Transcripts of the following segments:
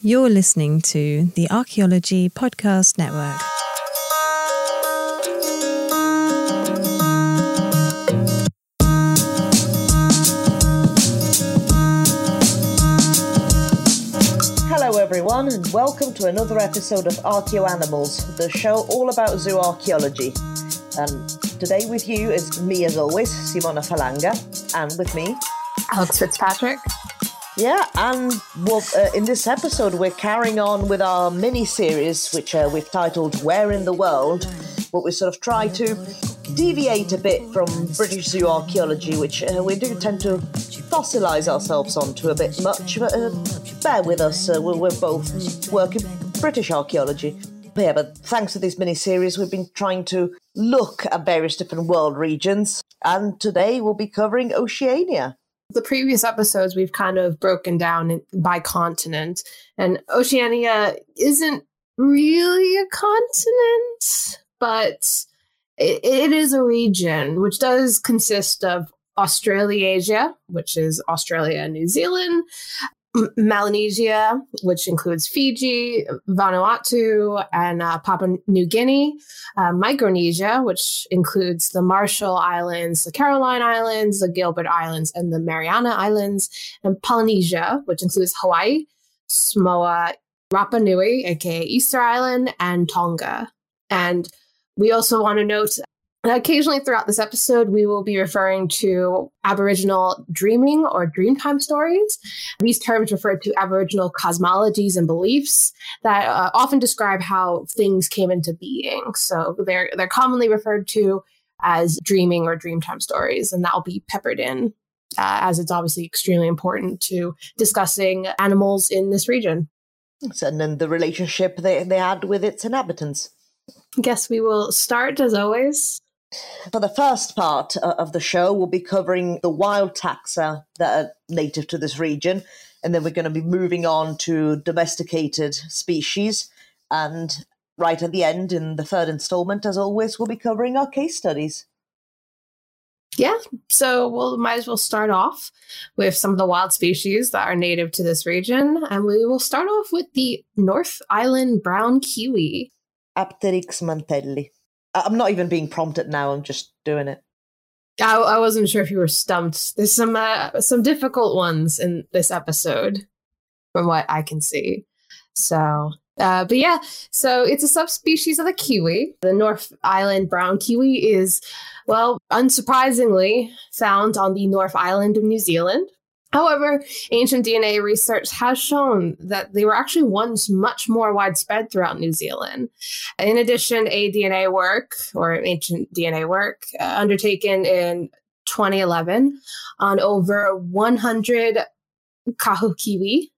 You're listening to the Archaeology Podcast Network. Hello everyone and welcome to another episode of Archaeo Animals, the show all about zoo archaeology. And today with you is me as always, Simona Falanga, and with me... Alex Fitzpatrick. Yeah, and well, in this episode we're carrying on with our mini-series, which we've titled Where in the World, but we sort of try to deviate a bit from British zoo archaeology, which we do tend to fossilise ourselves onto a bit much, but bear with us, we're both working British archaeology. Yeah, but thanks to this mini-series we've been trying to look at various different world regions, and today we'll be covering Oceania. The previous episodes we've kind of broken down by continent, and Oceania isn't really a continent, but it is a region which does consist of Australasia, which is Australia and New Zealand, Melanesia, which includes Fiji, Vanuatu, and Papua New Guinea, Micronesia, which includes the Marshall Islands, the Caroline Islands, the Gilbert Islands, and the Mariana Islands, and Polynesia, which includes Hawaii, Samoa, Rapa Nui, aka Easter Island, and Tonga. And we also want to note that occasionally throughout this episode, we will be referring to Aboriginal dreaming or dreamtime stories. These terms refer to Aboriginal cosmologies and beliefs that often describe how things came into being. So they're commonly referred to as dreaming or dreamtime stories, and that'll be peppered in as it's obviously extremely important to discussing animals in this region. And then the relationship they had with its inhabitants. I guess we will start as always. For the first part of the show, we'll be covering the wild taxa that are native to this region. And then we're going to be moving on to domesticated species. And right at the end, in the third installment, as always, we'll be covering our case studies. Yeah, so we'll might as well start off with some of the wild species that are native to this region. And we will start off with the North Island brown kiwi. Apteryx mantelli. I'm not even being prompted now. I'm just doing it. I wasn't sure if you were stumped. There's some difficult ones in this episode, from what I can see. So, but yeah. So it's a subspecies of the kiwi. The North Island brown kiwi is, well, unsurprisingly, found on the North Island of New Zealand. However, ancient DNA research has shown that they were actually once much more widespread throughout New Zealand. In addition, ancient DNA work, undertaken in 2011 on over 100 kahu kiwi,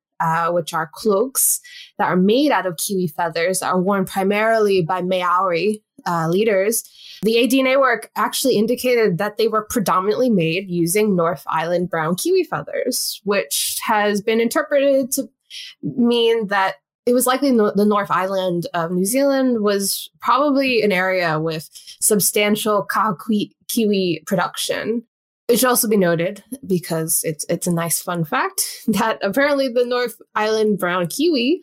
which are cloaks that are made out of kiwi feathers that are worn primarily by Maori leaders. The DNA work actually indicated that they were predominantly made using North Island brown kiwi feathers, which has been interpreted to mean that it was likely the North Island of New Zealand was probably an area with substantial kahu kiwi production. It should also be noted, because it's a nice fun fact, that apparently the North Island brown kiwi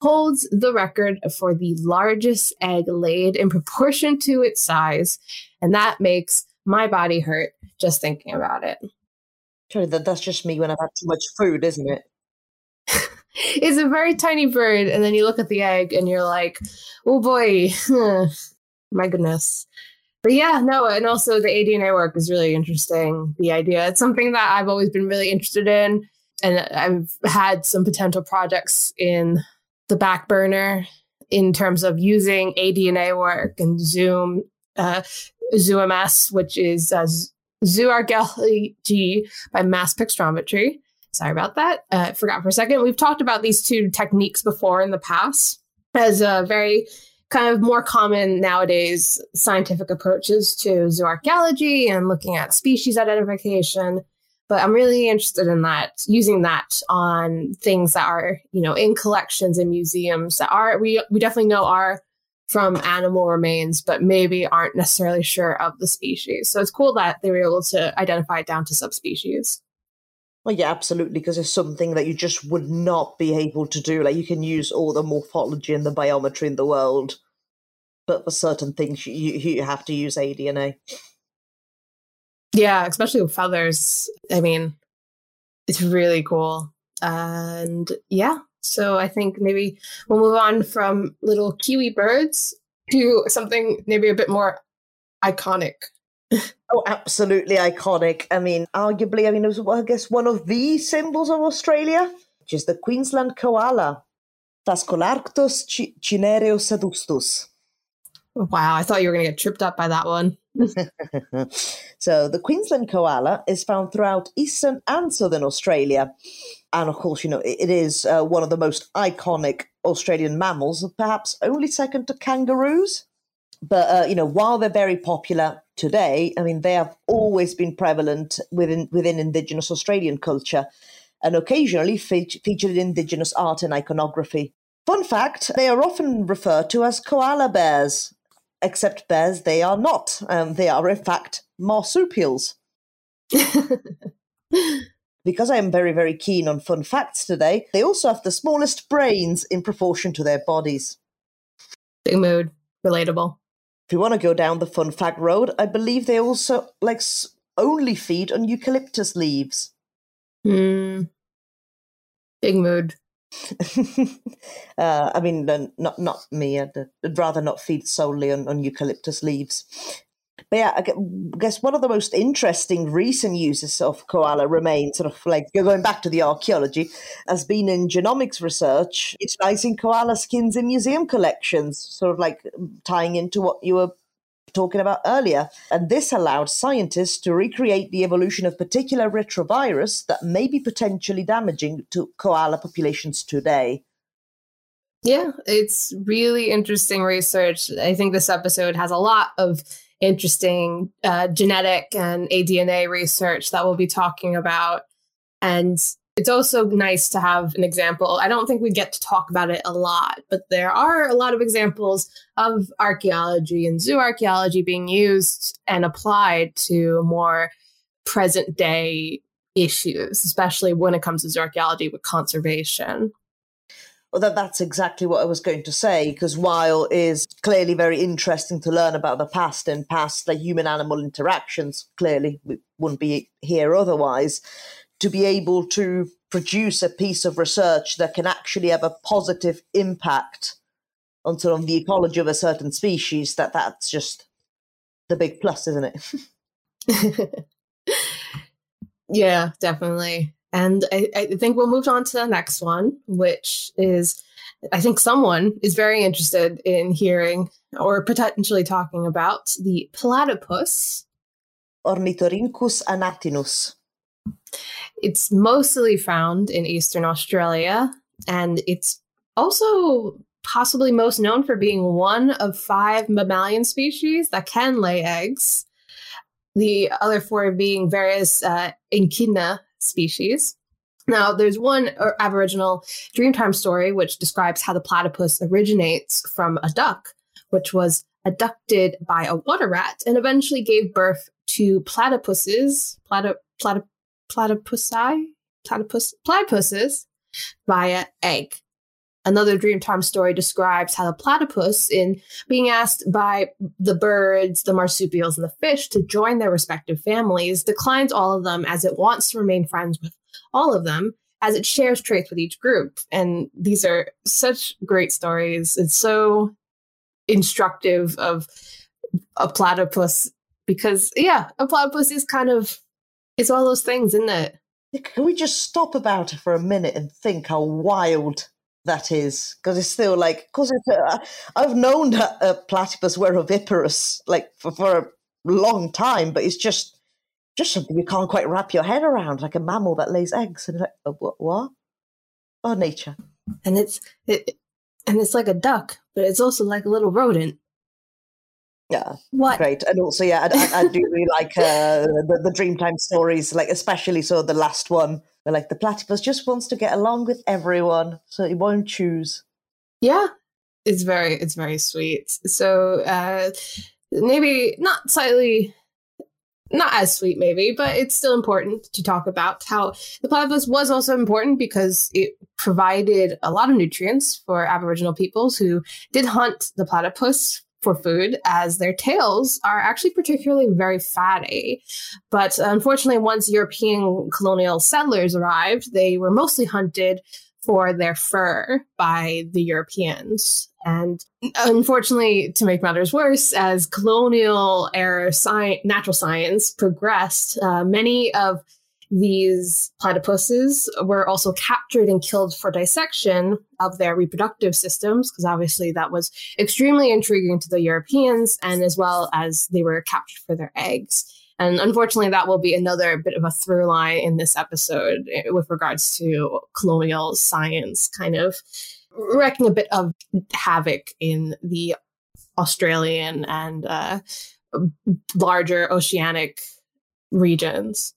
holds the record for the largest egg laid in proportion to its size, and that makes my body hurt just thinking about it. Sure, that's just me when I've had too much food, isn't it? It's a very tiny bird, and then you look at the egg and you're like, oh boy, my goodness. But yeah, no, and also the ADNA work is really interesting, the idea. It's something that I've always been really interested in, and I've had some potential projects in the back burner in terms of using ADNA work and ZooMS, which is Zoo Archaeology by Mass Spectrometry. Sorry about that. Forgot for a second. We've talked about these two techniques before in the past as a very kind of more common nowadays scientific approaches to zooarchaeology and looking at species identification. But I'm really interested in that, using that on things that are, you know, in collections and museums that are, we definitely know are from animal remains, but maybe aren't necessarily sure of the species. So it's cool that they were able to identify it down to subspecies. Well, yeah, absolutely, because it's something that you just would not be able to do. Like, you can use all the morphology and the biometry in the world, but for certain things, you have to use ADNA. Yeah, especially with feathers. I mean, it's really cool. And yeah, so I think maybe we'll move on from little kiwi birds to something maybe a bit more iconic. Oh, absolutely iconic. I mean, arguably, I mean, it was, I guess, one of the symbols of Australia, which is the Queensland koala, Phascolarctos cinereus Adustus. Wow, I thought you were going to get tripped up by that one. So the Queensland koala is found throughout eastern and southern Australia. And of course, you know, it is one of the most iconic Australian mammals, perhaps only second to kangaroos. But, you know, while they're very popular today, I mean, they have always been prevalent within Indigenous Australian culture and occasionally featured in Indigenous art and iconography. Fun fact, they are often referred to as koala bears, except bears they are not. They are, in fact, marsupials. Because I am very, very keen on fun facts today, they also have the smallest brains in proportion to their bodies. Big mood. Relatable. If you want to go down the fun fact road, I believe they also only feed on eucalyptus leaves. Big mood. I mean, not me. I'd rather not feed solely on eucalyptus leaves. But yeah, I guess one of the most interesting recent uses of koala remains, sort of like going back to the archaeology, has been in genomics research, utilizing koala skins in museum collections, sort of like tying into what you were talking about earlier. And this allowed scientists to recreate the evolution of particular retrovirus that may be potentially damaging to koala populations today. Yeah, it's really interesting research. I think this episode has a lot of interesting genetic and ADNA research that we'll be talking about. And it's also nice to have an example. I don't think we get to talk about it a lot, but there are a lot of examples of archaeology and zoo archaeology being used and applied to more present day issues, especially when it comes to zoo archaeology with conservation. Well, that's exactly what I was going to say, because while it is clearly very interesting to learn about the past and past the human-animal interactions, clearly we wouldn't be here otherwise, to be able to produce a piece of research that can actually have a positive impact on sort of the ecology of a certain species, that's just the big plus, isn't it? Yeah, definitely. And I think we'll move on to the next one, which is, I think someone is very interested in hearing or potentially talking about the platypus. Ornithorhynchus anatinus. It's mostly found in eastern Australia, and it's also possibly most known for being one of 5 mammalian species that can lay eggs, the other 4 being various echidna species. Now, there's one Aboriginal Dreamtime story which describes how the platypus originates from a duck, which was abducted by a water rat and eventually gave birth to platypuses, platypuses via egg. Another Dreamtime story describes how the platypus, in being asked by the birds, the marsupials, and the fish to join their respective families, declines all of them as it wants to remain friends with all of them, as it shares traits with each group. And these are such great stories. It's so instructive of a platypus because, yeah, a platypus is kind of, it's all those things, isn't it? Can we just stop about it for a minute and think how wild that is? Because it's still like, I've known that platypus were oviparous, like for a long time, but it's just just something you can't quite wrap your head around, like a mammal that lays eggs. And like, oh, what? Oh, nature. And it's like a duck, but it's also like a little rodent. Yeah, what? Great. And also, yeah, I do really like the Dreamtime stories, like especially so the last one, where like the platypus just wants to get along with everyone, so it won't choose. Yeah, it's very sweet. So maybe not as sweet, maybe, but it's still important to talk about how the platypus was also important because it provided a lot of nutrients for Aboriginal peoples who did hunt the platypus for food, as their tails are actually particularly very fatty. But unfortunately, once European colonial settlers arrived, they were mostly hunted for their fur by the Europeans. And unfortunately, to make matters worse, as colonial era natural science progressed, many of these platypuses were also captured and killed for dissection of their reproductive systems, because obviously that was extremely intriguing to the Europeans, and as well as they were captured for their eggs. And unfortunately, that will be another bit of a through line in this episode with regards to colonial science kind of wrecking a bit of havoc in the Australian and larger oceanic regions.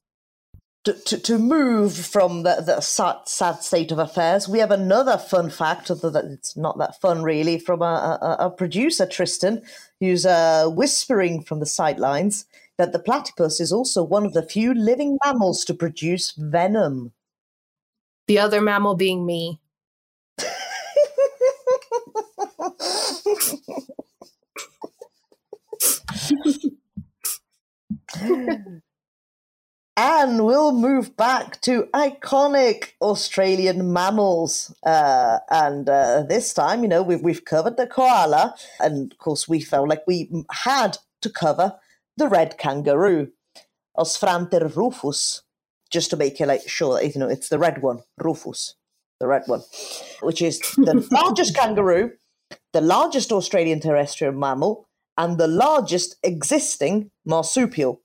To move from the sad state of affairs, we have another fun fact, although it's not that fun really, from our producer, Tristan, who's whispering from the sidelines that the platypus is also one of the few living mammals to produce venom. The other mammal being me. And we'll move back to iconic Australian mammals. And this time, you know, we've covered the koala. And, of course, we felt like we had to cover the red kangaroo, Osphranter rufus, just to make it like sure, you know, it's the red one, Rufus, the red one, which is the largest kangaroo, the largest Australian terrestrial mammal, and the largest existing marsupial.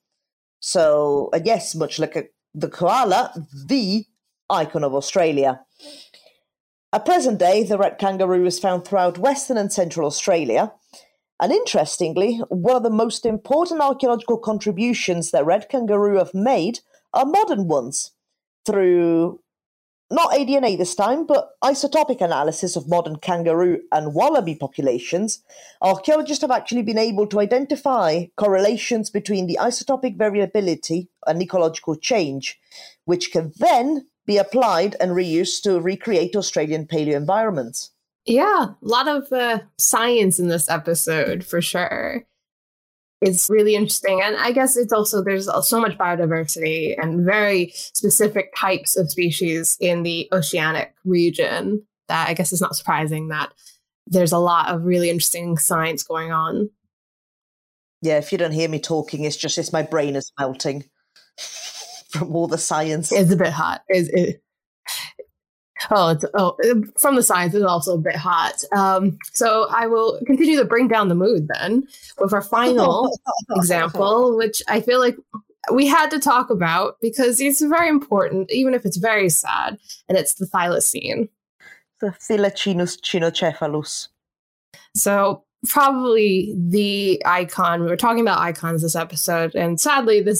So, yes, much like the koala, the icon of Australia. At present day, the red kangaroo is found throughout Western and Central Australia. And interestingly, one of the most important archaeological contributions that red kangaroo have made are modern ones, through not ADNA this time, but isotopic analysis of modern kangaroo and wallaby populations. Archaeologists have actually been able to identify correlations between the isotopic variability and ecological change, which can then be applied and reused to recreate Australian paleo environments. Yeah, a lot of science in this episode, for sure. It's really interesting. And I guess it's also, there's so much biodiversity and very specific types of species in the oceanic region that I guess it's not surprising that there's a lot of really interesting science going on. Yeah, if you don't hear me talking, it's my brain is melting from all the science. It's a bit hot. From the science, it's also a bit hot. So I will continue to bring down the mood then with our final example, which I feel like we had to talk about because it's very important, even if it's very sad, and it's the thylacine. The Thylacinus cynocephalus. So probably the icon, we were talking about icons this episode, and sadly the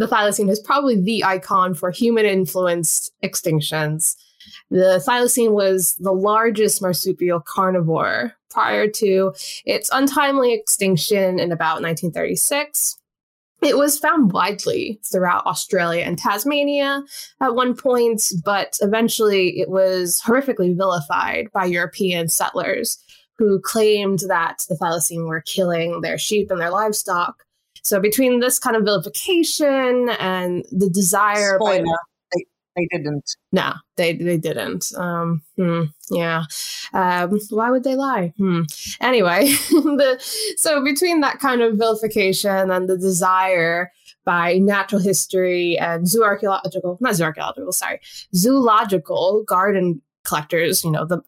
thylacine is probably the icon for human-influenced extinctions. The thylacine was the largest marsupial carnivore prior to its untimely extinction in about 1936. It was found widely throughout Australia and Tasmania at one point, but eventually it was horrifically vilified by European settlers who claimed that the thylacine were killing their sheep and their livestock. So between this kind of vilification and the desire... They didn't. No, they didn't. Yeah. Why would they lie? Anyway, so between that kind of vilification and the desire by natural history and zoological garden collectors, you know, the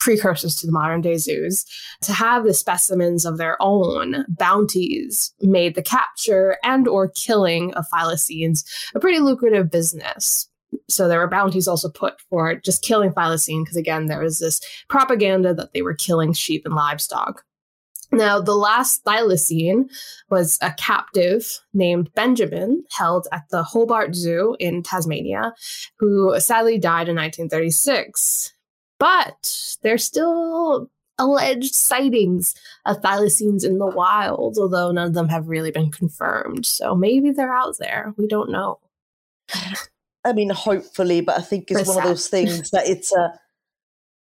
precursors to the modern day zoos, to have the specimens of their own bounties made the capture and or killing of thylacines a pretty lucrative business. So there were bounties also put for just killing thylacine, because again, there was this propaganda that they were killing sheep and livestock. Now, the last thylacine was a captive named Benjamin, held at the Hobart Zoo in Tasmania, who sadly died in 1936. But there's still alleged sightings of thylacines in the wild, although none of them have really been confirmed. So maybe they're out there. We don't know. I mean, hopefully, but I think it's one of those things that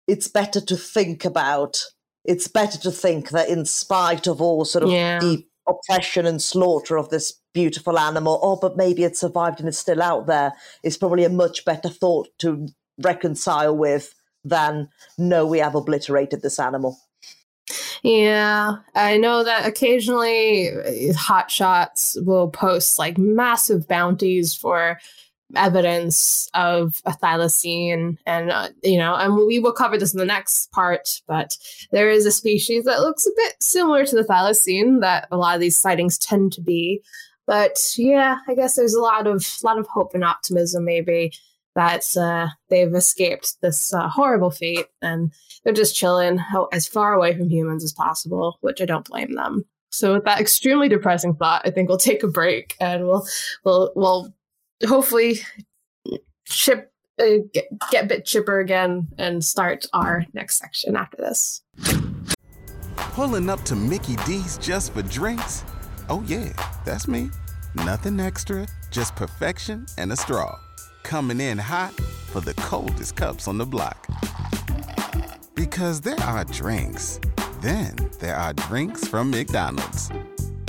it's better to think about. It's better to think that in spite of all sort of the oppression and slaughter of this beautiful animal, oh, but maybe it survived and it's still out there, is probably a much better thought to reconcile with than, no, we have obliterated this animal. Yeah, I know that occasionally hotshots will post like massive bounties for evidence of a thylacine, and and we will cover this in the next part, but there is a species that looks a bit similar to the thylacine that a lot of these sightings tend to be. But yeah, I guess there's a lot of hope and optimism maybe that they've escaped this horrible fate, and they're just chilling as far away from humans as possible, which I don't blame them. So with that extremely depressing thought, I think we'll take a break, and we'll hopefully get a bit chipper again and start our next section after this. Pulling up to Mickey D's just for drinks? Oh yeah, that's me. Nothing extra, just perfection and a straw. Coming in hot for the coldest cups on the block. Because there are drinks. Then there are drinks from McDonald's.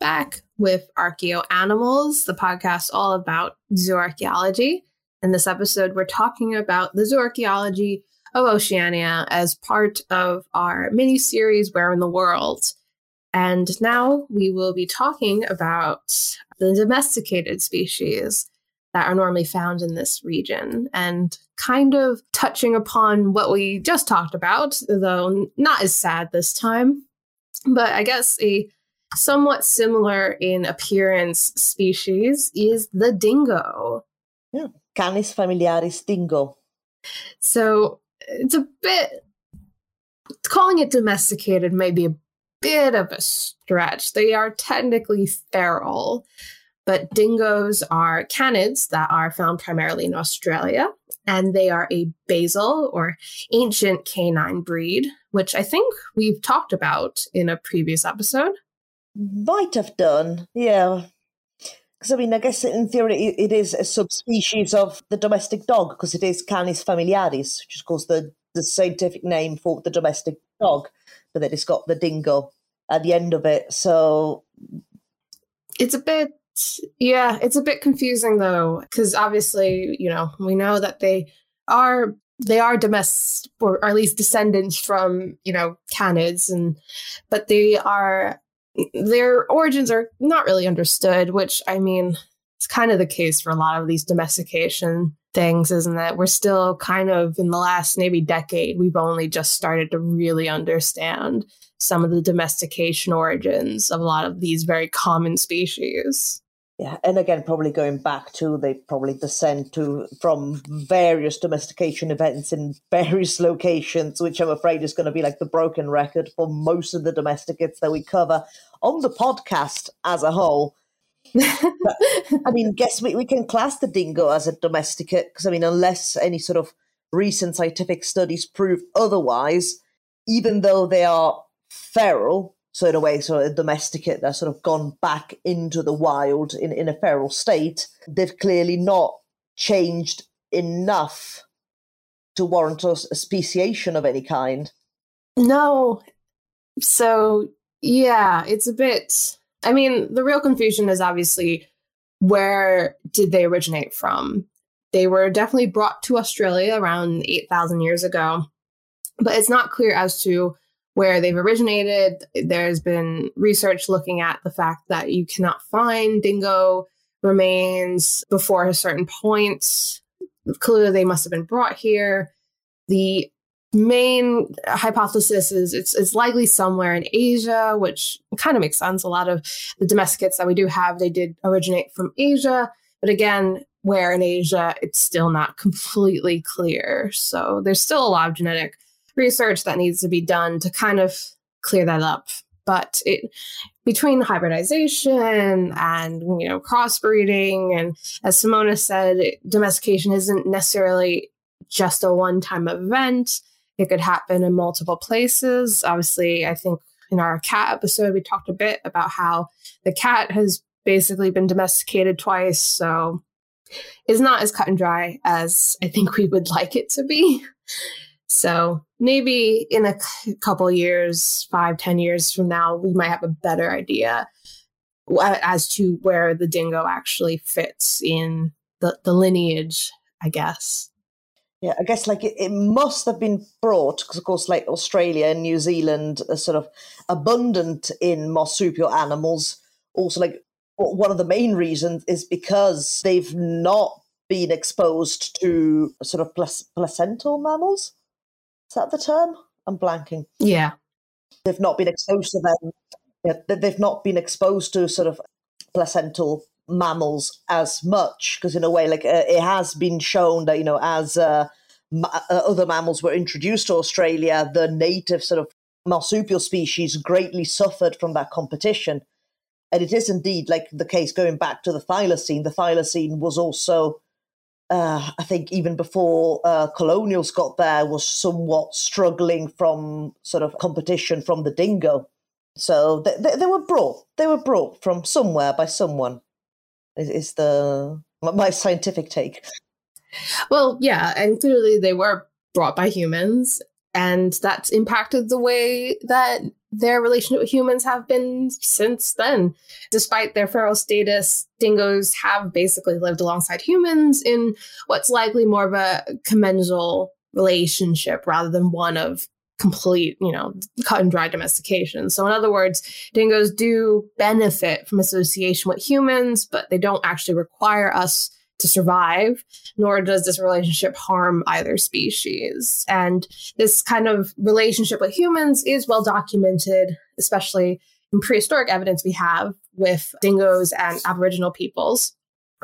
back with Archaeo Animals, the podcast all about zooarchaeology. In this episode, we're talking about the zooarchaeology of Oceania as part of our mini-series, Where in the World? And now we will be talking about the domesticated species that are normally found in this region, and kind of touching upon what we just talked about, though not as sad this time. But I guess a somewhat similar in appearance species is the dingo. Yeah, Canis familiaris dingo. So it's a bit, calling it domesticated may be a bit of a stretch. They are technically feral, but dingoes are canids that are found primarily in Australia, and they are a basal or ancient canine breed, which I think we've talked about in a previous episode. Might have done, yeah. Because, I mean, I guess in theory it is a subspecies of the domestic dog, because it is Canis familiaris, which is, of course, the scientific name for the domestic dog, but then it's got the dingo at the end of it, so... It's a bit confusing, though, because obviously, we know that they are domestic, or at least descendants from, canids, but their origins are not really understood, which, I mean, it's kind of the case for a lot of these domestication things, isn't it? We're still kind of in the last maybe decade, we've only just started to really understand some of the domestication origins of a lot of these very common species. Yeah, and again, probably going back to they probably descend from various domestication events in various locations, which I'm afraid is going to be like the broken record for most of the domesticates that we cover on the podcast as a whole. But, I mean, guess we can class the dingo as a domesticate, because, I mean, unless any sort of recent scientific studies prove otherwise, even though they are feral, so in a way, sort of domesticate, they're sort of gone back into the wild in a feral state, they've clearly not changed enough to warrant us a speciation of any kind. No. So, yeah, it's a bit... I mean, the real confusion is obviously, where did they originate from? They were definitely brought to Australia around 8,000 years ago, but it's not clear as to where they've originated. There's been research looking at the fact that you cannot find dingo remains before a certain point. Clearly, they must have been brought here. The main hypothesis is it's likely somewhere in Asia, which kind of makes sense. A lot of the domesticates that we do have, they did originate from Asia. But again, where in Asia, it's still not completely clear. So there's still a lot of genetic research that needs to be done to kind of clear that up. But between hybridization and, you know, crossbreeding, and as Simona said, domestication isn't necessarily just a one-time event. It could happen in multiple places. Obviously, I think in our cat episode, we talked a bit about how the cat has basically been domesticated twice. So it's not as cut and dry as I think we would like it to be. So maybe in a couple years, 5-10 years from now, we might have a better idea as to where the dingo actually fits in the lineage, I guess. Yeah, I guess like it must have been brought, because of course like Australia and New Zealand are sort of abundant in marsupial animals. Also, like one of the main reasons is because they've not been exposed to sort of placental mammals. Is that the term? I'm blanking. Yeah. They've not been exposed to them. Yeah, they've not been exposed to sort of placental mammals as much, because in a way, like it has been shown that, you know, as other mammals were introduced to Australia, the native sort of marsupial species greatly suffered from that competition. And it is indeed like the case going back to the Thylacine. The Thylacine was also, I think even before colonials got there, was somewhat struggling from sort of competition from the dingo. So they were brought. They were brought from somewhere by someone. Is my scientific take. Well, yeah, and clearly they were brought by humans, and that's impacted the way that their relationship with humans have been since then. Despite their feral status, dingoes have basically lived alongside humans in what's likely more of a commensal relationship rather than one of complete, you know, cut and dry domestication. So in other words, dingoes do benefit from association with humans, but they don't actually require us to survive, nor does this relationship harm either species. And this kind of relationship with humans is well documented, especially in prehistoric evidence we have with dingoes and Aboriginal peoples.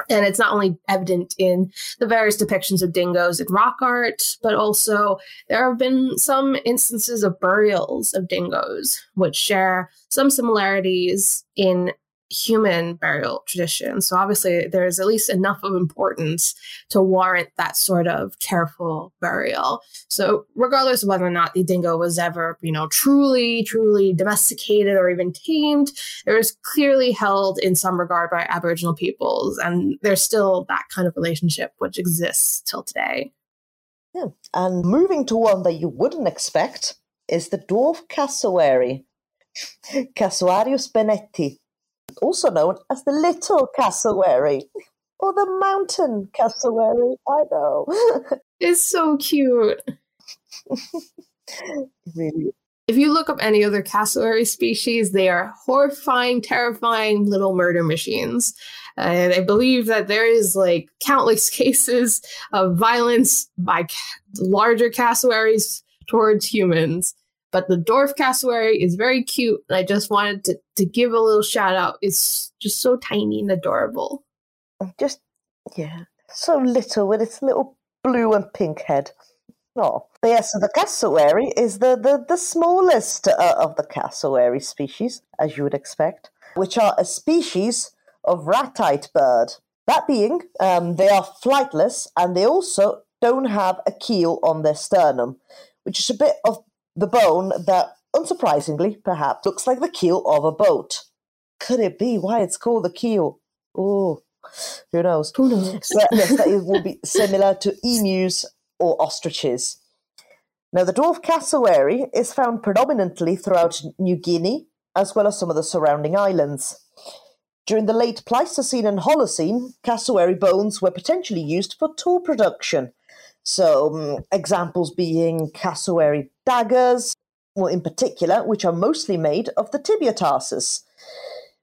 And it's not only evident in the various depictions of dingoes in rock art, but also there have been some instances of burials of dingoes, which share some similarities in human burial tradition. So obviously there's at least enough of importance to warrant that sort of careful burial. So regardless of whether or not the dingo was ever, you know, truly domesticated or even tamed, it was clearly held in some regard by Aboriginal peoples, and there's still that kind of relationship which exists till today. Yeah. And moving to one that you wouldn't expect is the dwarf cassowary, Cassuarius benetti, also known as the little cassowary or the mountain cassowary. I know. It's so cute. Really. If you look up any other cassowary species, they are horrifying, terrifying little murder machines. And I believe that there is like countless cases of violence by larger cassowaries towards humans. But the dwarf cassowary is very cute, and I just wanted to give a little shout out. It's just so tiny and adorable. Just, yeah, so little with its little blue and pink head. Oh, but yeah, so the cassowary is the smallest of the cassowary species, as you would expect, which are a species of ratite bird. That being, they are flightless, and they also don't have a keel on their sternum, which is a bit of the bone that, unsurprisingly, perhaps, looks like the keel of a boat. Could it be why it's called the keel? Oh, who knows? Who knows? So, yes, that it will be similar to emus or ostriches. Now, the dwarf cassowary is found predominantly throughout New Guinea, as well as some of the surrounding islands. During the late Pleistocene and Holocene, cassowary bones were potentially used for tool production. So, examples being cassowary daggers, well, in particular, which are mostly made of the tibiotarsus,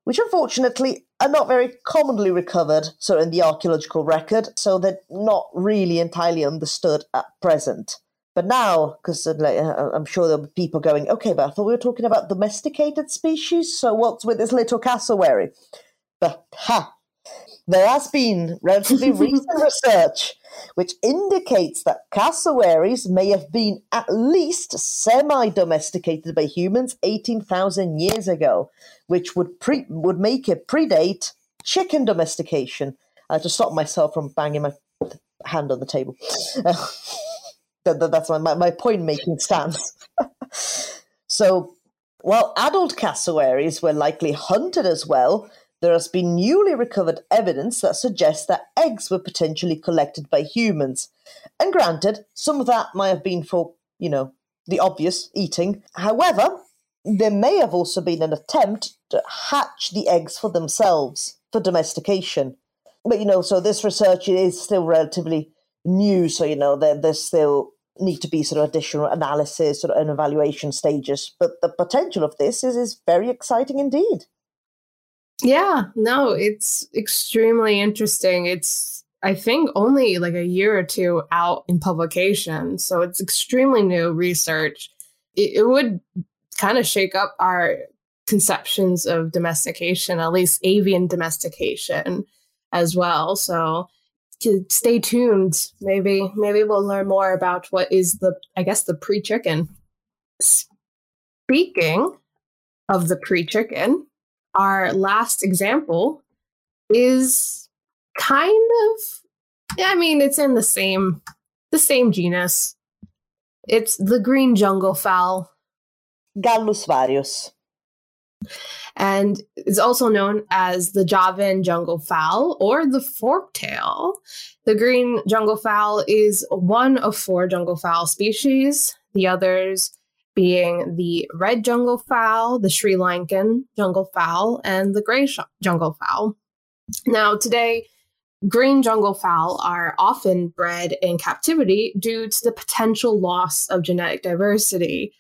which unfortunately are not very commonly recovered, so in the archaeological record, so they're not really entirely understood at present. But now, because I'm sure there'll be people going, okay, but I thought we were talking about domesticated species, so what's with this little cassowary? But ha! There has been relatively recent research which indicates that cassowaries may have been at least semi-domesticated by humans 18,000 years ago, which would make it predate chicken domestication. I had to stop myself from banging my hand on the table. That's my point-making stance. So, while adult cassowaries were likely hunted as well, there has been newly recovered evidence that suggests that eggs were potentially collected by humans. And granted, some of that might have been for, you know, the obvious eating. However, there may have also been an attempt to hatch the eggs for themselves, for domestication. But, you know, so this research is still relatively new, so, you know, there still need to be sort of additional analysis sort of, and evaluation stages. But the potential of this is very exciting indeed. Yeah, no, it's extremely interesting. It's, I think, only like a year or two out in publication. So it's extremely new research. It would kind of shake up our conceptions of domestication, at least avian domestication as well. So stay tuned. Maybe we'll learn more about what is the pre-chicken. Speaking of the pre-chicken, our last example is kind of, it's in the same genus. It's the green jungle fowl, Gallus varius, and it's also known as the Javan jungle fowl or the forktail. The green jungle fowl is one of four jungle fowl species. The others being the red jungle fowl, the Sri Lankan jungle fowl, and the gray jungle fowl. Now, today, green jungle fowl are often bred in captivity due to the potential loss of genetic diversity.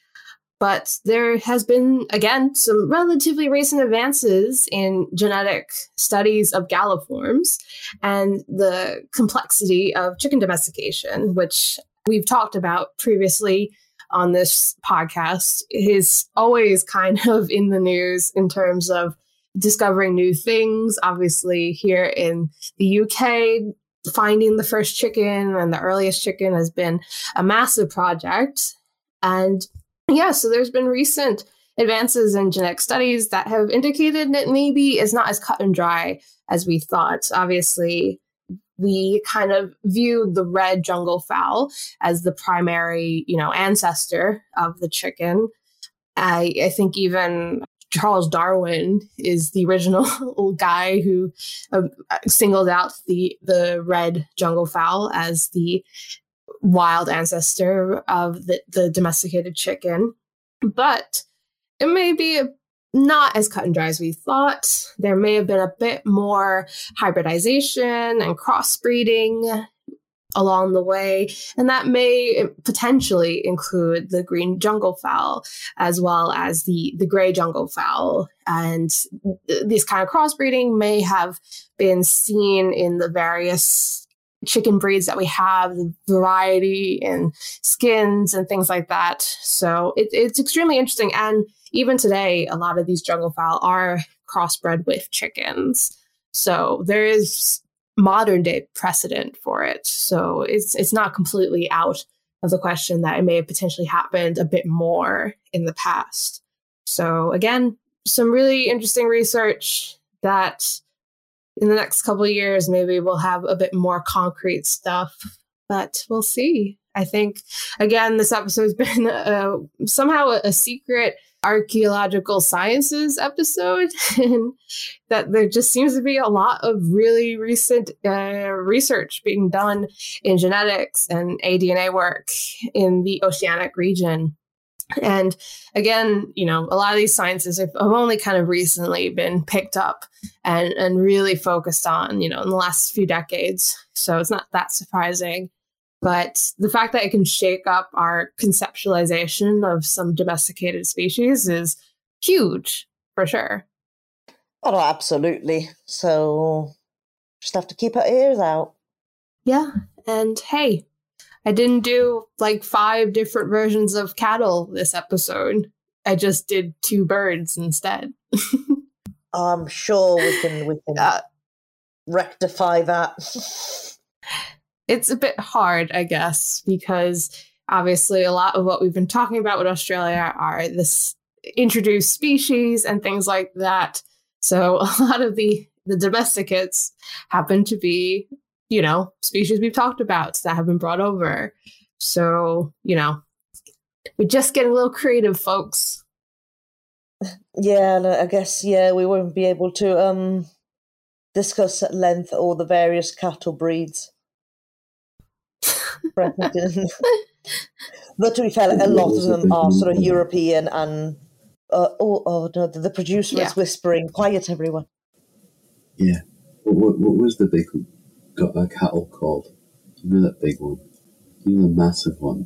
But there has been, again, some relatively recent advances in genetic studies of galliforms and the complexity of chicken domestication, which we've talked about previously on this podcast. Is always kind of in the news in terms of discovering new things. Obviously, here in the UK, finding the first chicken and the earliest chicken has been a massive project. And yeah, so there's been recent advances in genetic studies that have indicated that maybe it's not as cut and dry as we thought. Obviously, we kind of viewed the red jungle fowl as the primary, ancestor of the chicken. I think even Charles Darwin is the original guy who singled out the red jungle fowl as the wild ancestor of the domesticated chicken. But it may be not as cut and dry as we thought. There may have been a bit more hybridization and crossbreeding along the way, and that may potentially include the green jungle fowl as well as the gray jungle fowl. And this kind of crossbreeding may have been seen in the various chicken breeds that we have, the variety and skins and things like that. So it's extremely interesting. And even today, a lot of these jungle fowl are crossbred with chickens. So there is modern day precedent for it. So it's not completely out of the question that it may have potentially happened a bit more in the past. So again, some really interesting research that in the next couple of years, maybe we'll have a bit more concrete stuff, but we'll see. I think, again, this episode's been somehow a secret archaeological sciences episode, and that there just seems to be a lot of really recent research being done in genetics and ADNA work in the oceanic region. And again, you know, a lot of these sciences have only kind of recently been picked up and really focused on, you know, in the last few decades. So it's not that surprising. But the fact that it can shake up our conceptualization of some domesticated species is huge, for sure. Oh, absolutely. So just have to keep our ears out. Yeah. And hey, I didn't do like 5 different versions of cattle this episode. I just did 2 birds instead. I'm sure we can rectify that. It's a bit hard, I guess, because obviously a lot of what we've been talking about with Australia are this introduced species and things like that. So a lot of the domesticates happen to be, you know, species we've talked about that have been brought over. So, you know, we just get a little creative, folks. Yeah, I guess, yeah, we won't be able to discuss at length all the various cattle breeds. But to be fair, a lot of them are sort of European and, no, the producer is whispering, quiet everyone. Yeah. What was the big one? Got a cattle called. You know that big one? You know the massive one?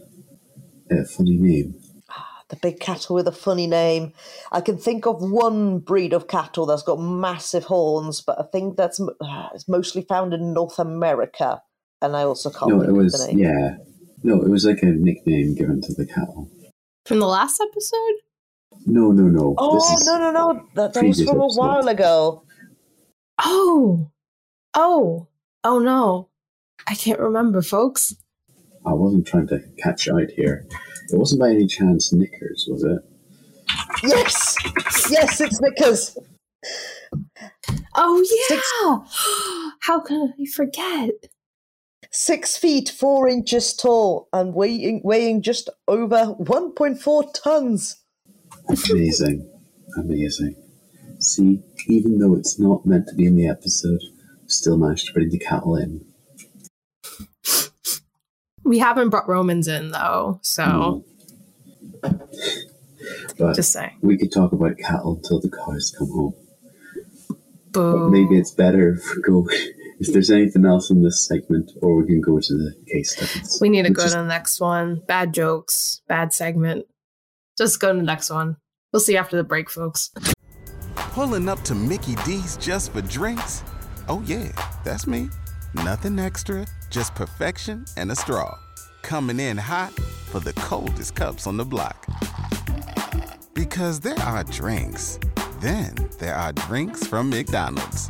A funny name. The big cattle with a funny name. I can think of one breed of cattle that's got massive horns, but I think that's it's mostly found in North America. And I also can't remember the name. Yeah. No, it was like a nickname given to the cattle. From the last episode? No. Oh, no. That was from a while ago. Oh, no. I can't remember, folks. I wasn't trying to catch out here. It wasn't by any chance Knickers, was it? Yes, it's Knickers. Oh, yeah. How can I forget? 6 feet, 4 inches tall and weighing just over 1.4 tons. Amazing. See, even though it's not meant to be in the episode, still managed to bring the cattle in. We haven't brought Romans in, though, so... Mm. But just saying. We could talk about cattle until the cows come home. But maybe it's better if we go... If there's anything else in this segment, or we can go to the case studies. We need to go to the next one. Bad jokes, bad segment. Just go to the next one. We'll see you after the break, folks. Pulling up to Mickey D's just for drinks? Oh, yeah, that's me. Nothing extra, just perfection and a straw. Coming in hot for the coldest cups on the block. Because there are drinks. Then there are drinks from McDonald's.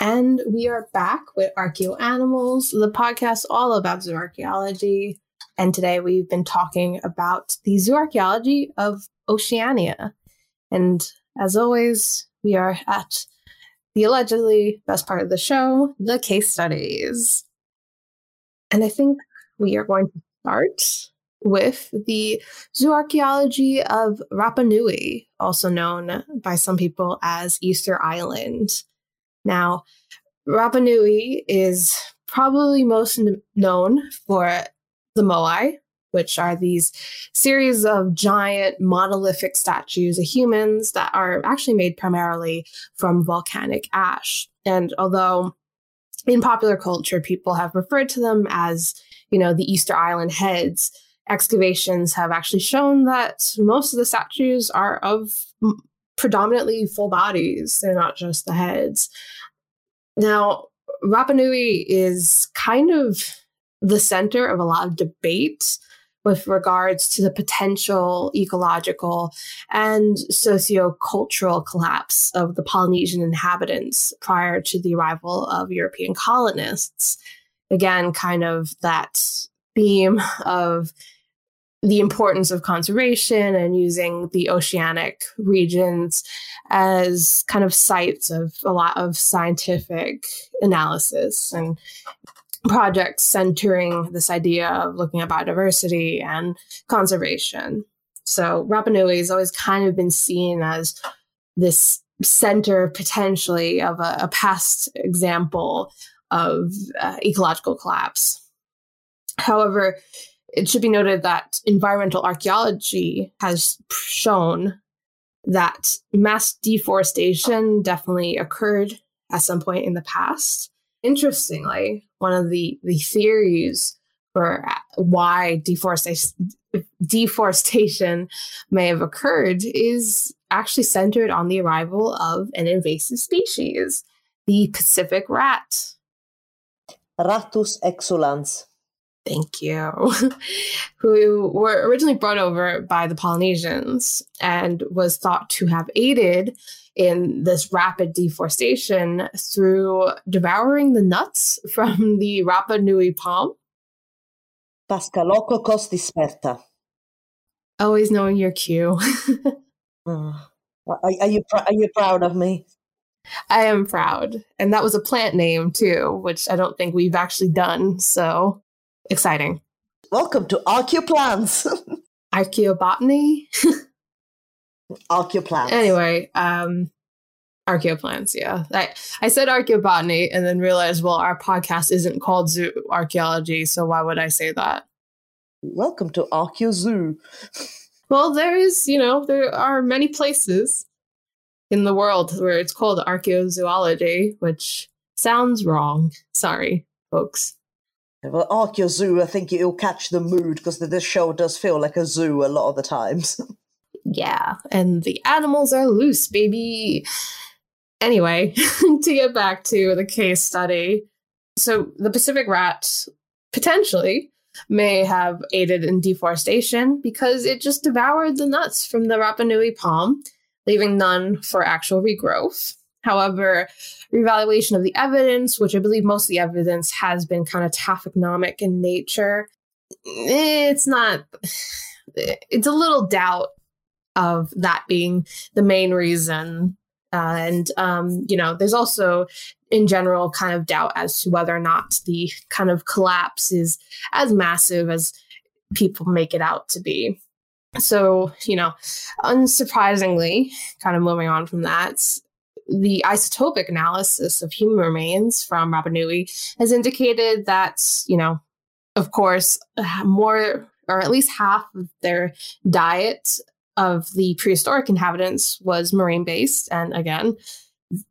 And we are back with Archaeo Animals, the podcast all about zooarchaeology. And today we've been talking about the zooarchaeology of Oceania. And as always, we are at the allegedly best part of the show, the case studies. And I think we are going to start with the zooarchaeology of Rapa Nui, also known by some people as Easter Island. Now, Rapa Nui is probably most known for the moai, which are these series of giant monolithic statues of humans that are actually made primarily from volcanic ash. And although in popular culture, people have referred to them as, you know, the Easter Island heads, excavations have actually shown that most of the statues are of predominantly full bodies. They're not just the heads. Now, Rapa Nui is kind of the center of a lot of debate with regards to the potential ecological and socio-cultural collapse of the Polynesian inhabitants prior to the arrival of European colonists. Again, kind of that theme of the importance of conservation and using the oceanic regions as kind of sites of a lot of scientific analysis and projects centering this idea of looking at biodiversity and conservation. So Rapa Nui has always kind of been seen as this center potentially of a past example of ecological collapse. However, it should be noted that environmental archaeology has shown that mass deforestation definitely occurred at some point in the past. Interestingly, one of the theories for why deforestation may have occurred is actually centered on the arrival of an invasive species, the Pacific rat. Rattus exulans. Thank you. Who were originally brought over by the Polynesians and was thought to have aided in this rapid deforestation through devouring the nuts from the Rapa Nui palm. Paschalococos disperta. Always knowing your cue. Are you proud of me? I am proud. And that was a plant name too, which I don't think we've actually done, so exciting. Welcome to Archaeoplants. Archaeobotany? Archaeoplants. Anyway, Archaeoplants, yeah. I said Archaeobotany and then realized, well, our podcast isn't called Zoo Archaeology, so why would I say that? Welcome to Archaeozoo. Well, there are many places in the world where it's called archaeozoology, which sounds wrong. Sorry, folks. Well, Archaeozoo, I think it'll catch the mood because this show does feel like a zoo a lot of the times. Yeah, and the animals are loose, baby. Anyway, to get back to the case study. So the Pacific rat potentially may have aided in deforestation because it just devoured the nuts from the Rapa Nui palm, leaving none for actual regrowth. However, revaluation of the evidence, which I believe most of the evidence has been kind of taphonomic in nature, it's a little doubt of that being the main reason. There's also, in general, kind of doubt as to whether or not the kind of collapse is as massive as people make it out to be. So, unsurprisingly, kind of moving on from that, the isotopic analysis of human remains from Rapa Nui has indicated that, of course, more or at least half of their diet of the prehistoric inhabitants was marine-based. And again,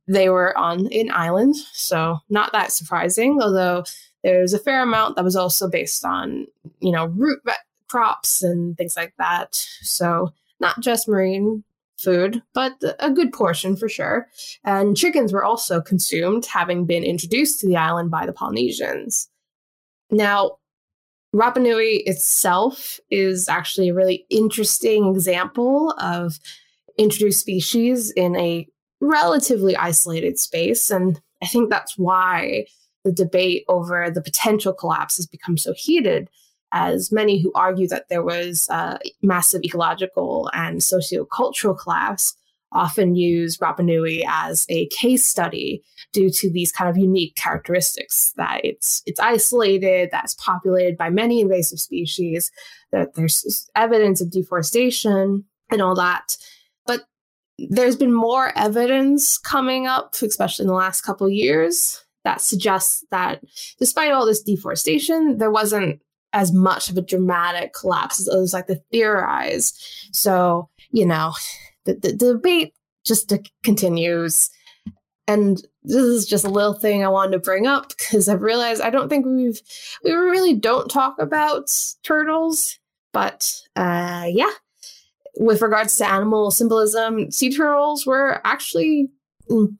they were on an island, so not that surprising, although there's a fair amount that was also based on, root crops and things like that. So not just marine food, but a good portion for sure. And chickens were also consumed, having been introduced to the island by the Polynesians. Now, Rapa Nui itself is actually a really interesting example of introduced species in a relatively isolated space. And I think that's why the debate over the potential collapse has become so heated, as many who argue that there was a massive ecological and sociocultural collapse often use Rapa Nui as a case study due to these kind of unique characteristics, that it's isolated, that it's populated by many invasive species, that there's evidence of deforestation and all that. But there's been more evidence coming up, especially in the last couple of years, that suggests that despite all this deforestation, there wasn't as much of a dramatic collapse as others like to theorize. So, the debate just continues. And this is just a little thing I wanted to bring up because I've realized I don't think we really don't talk about turtles But with regards to animal symbolism, sea turtles were actually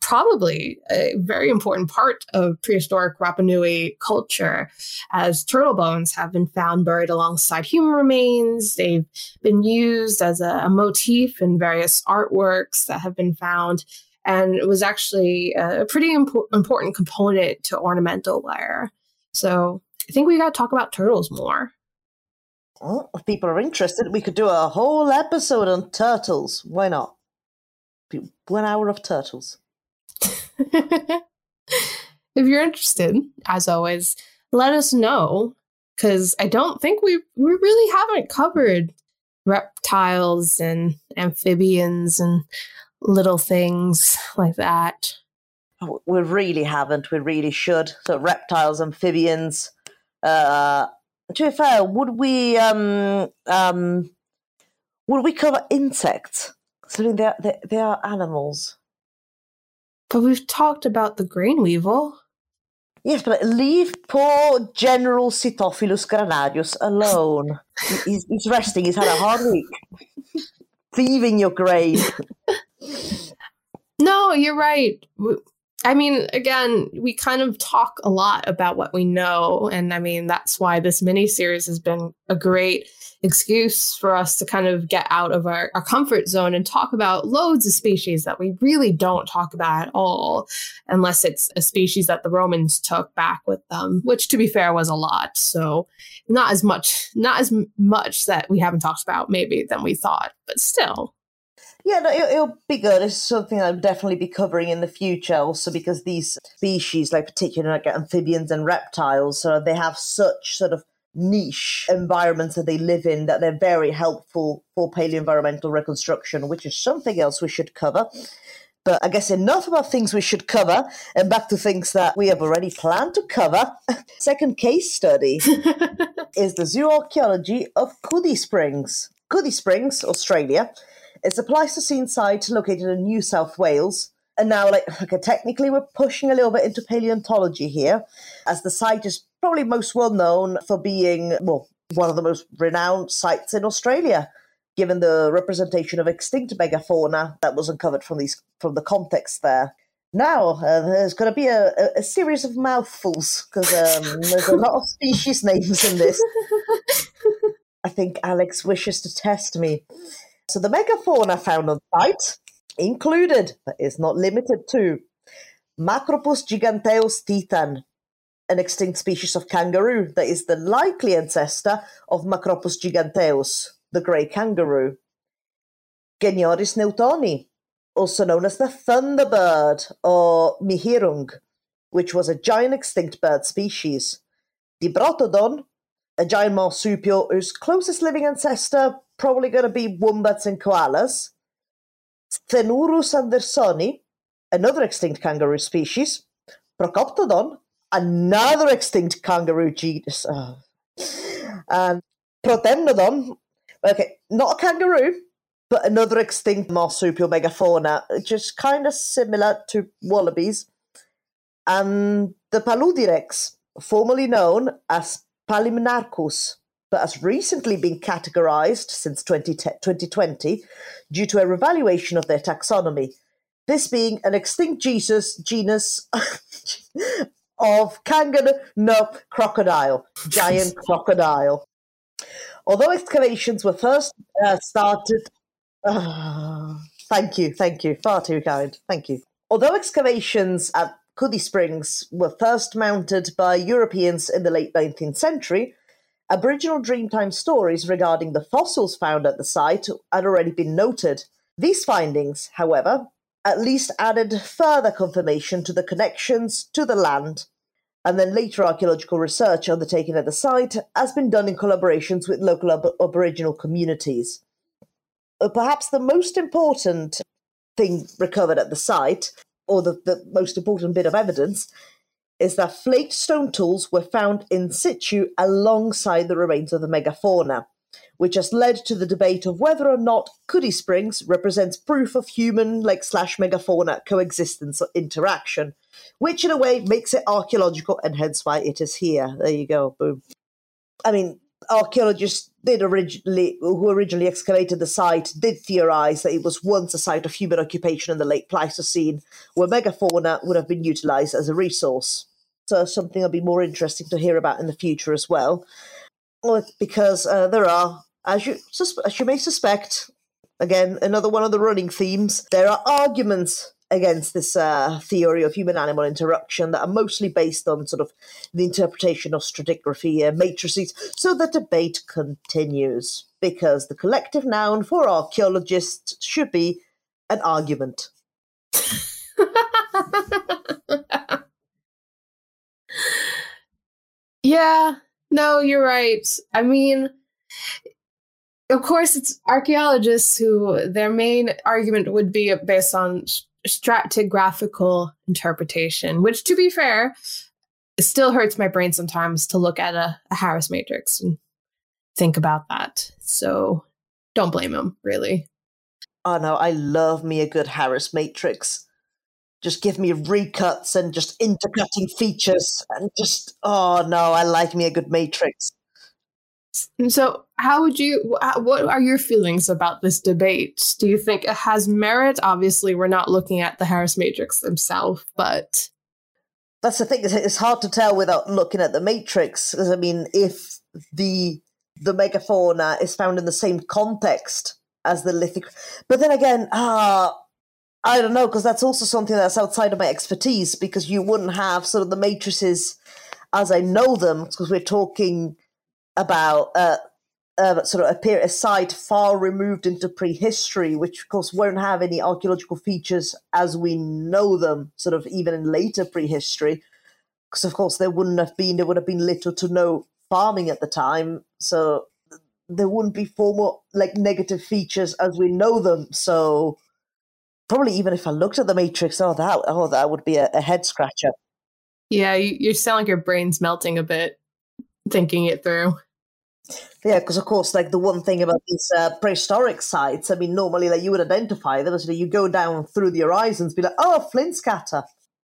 probably a very important part of prehistoric Rapa Nui culture, as turtle bones have been found buried alongside human remains. They've been used as a motif in various artworks that have been found, and it was actually a pretty important component to ornamental wear. So I think we got to talk about turtles more. Well, if people are interested, we could do a whole episode on turtles. Why not? 1 hour of turtles. If you're interested, as always, let us know, because I don't think we really haven't covered reptiles and amphibians and little things like that. We really haven't. We really should. So reptiles, amphibians. To be fair, would we cover insects? So they are animals. But we've talked about the green weevil. Yes, but leave poor General Psittophyllus granarius alone. He's resting. He's had a hard week. Thieving your grave. No, you're right. I mean, again, we kind of talk a lot about what we know. And I mean, that's why this mini-series has been a great excuse for us to kind of get out of our comfort zone and talk about loads of species that we really don't talk about at all, unless it's a species that the Romans took back with them, which, to be fair, was a lot. So not as much that we haven't talked about maybe than we thought, but still. Yeah, no, it'll be good. It's something I'll definitely be covering in the future also, because these species, like particularly like amphibians and reptiles, so they have such sort of niche environments that they live in that they're very helpful for paleo-environmental reconstruction, which is something else we should cover. But I guess enough about things we should cover, and back to things that we have already planned to cover. Second case study is the zoo archaeology of Cuddie Springs. Cuddie Springs, Australia. It's a Pleistocene site located in New South Wales. And now, technically we're pushing a little bit into paleontology here, as the site is probably most well known for being, well, one of the most renowned sites in Australia, given the representation of extinct megafauna that was uncovered from the context there. Now, there's going to be a series of mouthfuls, because there's a lot of species names in this. I think Alex wishes to test me. So the megafauna found on site included, but is not limited to, Macropus giganteus titan, an extinct species of kangaroo that is the likely ancestor of Macropus giganteus, the grey kangaroo. Genyornis newtoni, also known as the thunderbird or mihirung, which was a giant extinct bird species. Diprotodon, a giant marsupial whose closest living ancestor probably going to be wombats and koalas. Sthenurus andersoni, another extinct kangaroo species. Procoptodon, another extinct kangaroo genus. And Protemnodon, not a kangaroo, but another extinct marsupial megafauna, just kind of similar to wallabies. And the Paludirex, formerly known as Palimnarchus, but has recently been categorized since 2020 due to a revaluation of their taxonomy, this being an extinct genus of kangaroo, crocodile, giant crocodile. Although excavations were first started... Thank you. Far too kind. Thank you. Although excavations at Cuddie Springs were first mounted by Europeans in the late 19th century, Aboriginal Dreamtime stories regarding the fossils found at the site had already been noted. These findings, however, at least added further confirmation to the connections to the land, and then later archaeological research undertaken at the site has been done in collaborations with local Aboriginal communities. Perhaps the most important thing recovered at the site, or the most important bit of evidence, is that flaked stone tools were found in situ alongside the remains of the megafauna, which has led to the debate of whether or not Cuddie Springs represents proof of human/megafauna coexistence or interaction, which in a way makes it archaeological, and hence why it is here. There you go, boom. I mean, archaeologists who originally excavated the site did theorize that it was once a site of human occupation in the late Pleistocene, where megafauna would have been utilized as a resource. So something that'll be more interesting to hear about in the future as well, because there are, as you may suspect, again, another one of the running themes, there are arguments against this theory of human-animal interaction that are mostly based on sort of the interpretation of stratigraphy and matrices. So the debate continues, because the collective noun for archaeologists should be an argument. Yeah, no, you're right. I mean, of course, it's archaeologists who their main argument would be based on stratigraphical interpretation, which, to be fair, still hurts my brain sometimes to look at a Harris matrix and think about that. So don't blame him, really. Oh, no, I love me a good Harris matrix. Just give me recuts and just intercutting features and just, oh, no, I like me a good matrix. And so what are your feelings about this debate? Do you think it has merit? Obviously, we're not looking at the Harris matrix themselves, but... That's the thing, it's hard to tell without looking at the matrix. Because, I mean, if the megafauna is found in the same context as the lithic... But then again, I don't know, because that's also something that's outside of my expertise, because you wouldn't have sort of the matrices as I know them, because we're talking... about sort of a site far removed into prehistory, which of course won't have any archaeological features as we know them, sort of even in later prehistory, because of course there would have been little to no farming at the time, so there wouldn't be formal like negative features as we know them. So probably even if I looked at the matrix, that would be a head scratcher. Yeah, you sound like your brain's melting a bit thinking it through. Yeah, because of course, like the one thing about these prehistoric sites, I mean, normally like you would identify them as you go down through the horizons, be like, oh, flint scatter,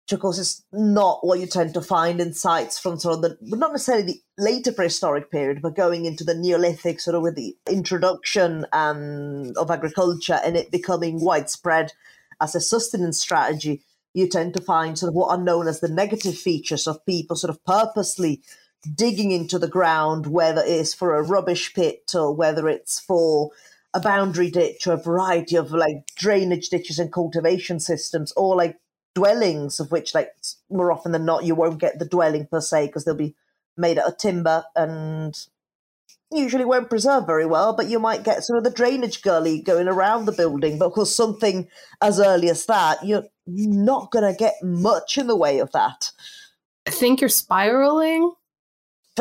which of course is not what you tend to find in sites from sort of the, not necessarily the later prehistoric period, but going into the Neolithic, sort of with the introduction of agriculture and it becoming widespread as a sustenance strategy. You tend to find sort of what are known as the negative features of people sort of purposely digging into the ground, whether it's for a rubbish pit or whether it's for a boundary ditch or a variety of like drainage ditches and cultivation systems, or like dwellings, of which like more often than not you won't get the dwelling per se because they'll be made out of timber and usually won't preserve very well, but you might get sort of the drainage gully going around the building. But of course, something as early as that, you're not going to get much in the way of that. I think you're spiraling.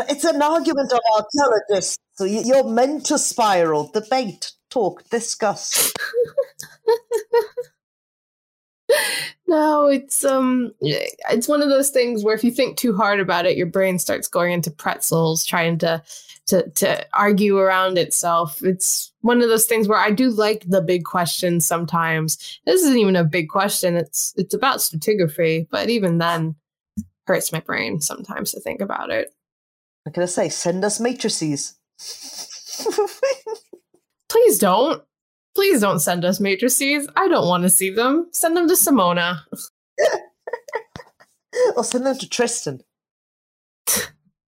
It's an argument of archaeologists, so you're meant to spiral, debate, talk, discuss. No, it's one of those things where if you think too hard about it, your brain starts going into pretzels, trying to argue around itself. It's one of those things where I do like the big questions sometimes. This isn't even a big question. It's about stratigraphy, but even then, it hurts my brain sometimes to think about it. I'm going to say, send us matrices. Please don't. Please don't send us matrices. I don't want to see them. Send them to Simona. Or send them to Tristan.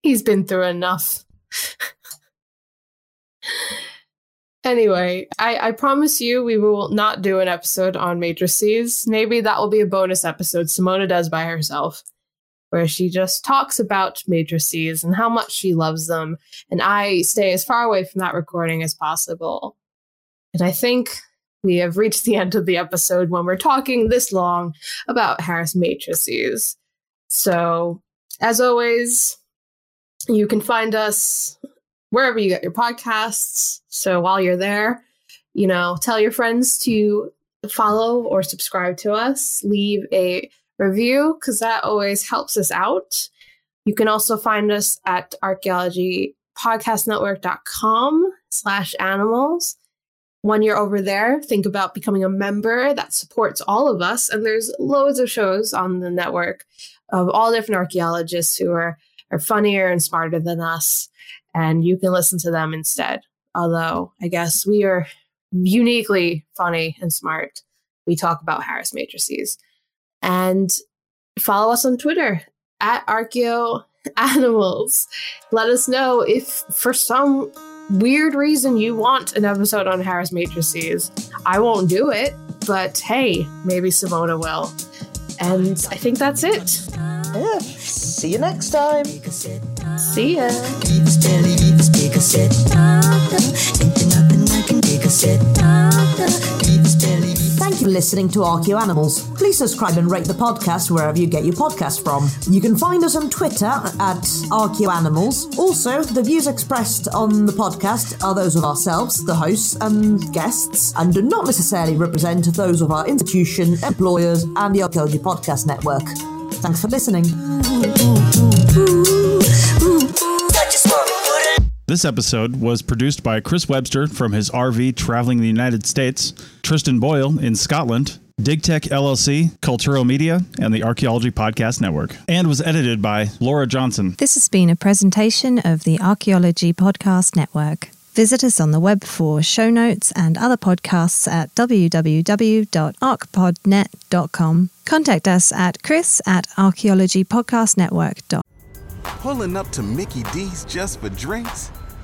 He's been through enough. Anyway, I promise you we will not do an episode on matrices. Maybe that will be a bonus episode Simona does by herself, where she just talks about matrices and how much she loves them. And I stay as far away from that recording as possible. And I think we have reached the end of the episode when we're talking this long about Harris matrices. So, as always, you can find us wherever you get your podcasts. So while you're there, you know, tell your friends to follow or subscribe to us. Leave a review, because that always helps us out. You can also find us at archaeologypodcastnetwork.com/animals. When you're over there, think about becoming a member that supports all of us. And there's loads of shows on the network of all different archaeologists who are funnier and smarter than us. And you can listen to them instead. Although I guess we are uniquely funny and smart. We talk about Harris matrices. And follow us on Twitter at Archaeo Animals. Let us know if for some weird reason you want an episode on Harris matrices. I won't do it, but hey, maybe Simona will. And I think that's it. Yeah. See you next time. See ya. Thank you for listening to Archaeo Animals. Please subscribe and rate the podcast wherever you get your podcast from. You can find us on Twitter at Archaeo Animals. Also, the views expressed on the podcast are those of ourselves, the hosts and guests, and do not necessarily represent those of our institution, employers, and the Archaeology Podcast Network. Thanks for listening. This episode was produced by Chris Webster from his RV traveling the United States, Tristan Boyle in Scotland, DigTech LLC, Cultural Media, and the Archaeology Podcast Network, and was edited by Laura Johnson. This has been a presentation of the Archaeology Podcast Network. Visit us on the web for show notes and other podcasts at www.archpodnet.com. Contact us at chris@archaeologypodcastnetwork.com. Pulling up to Mickey D's just for drinks?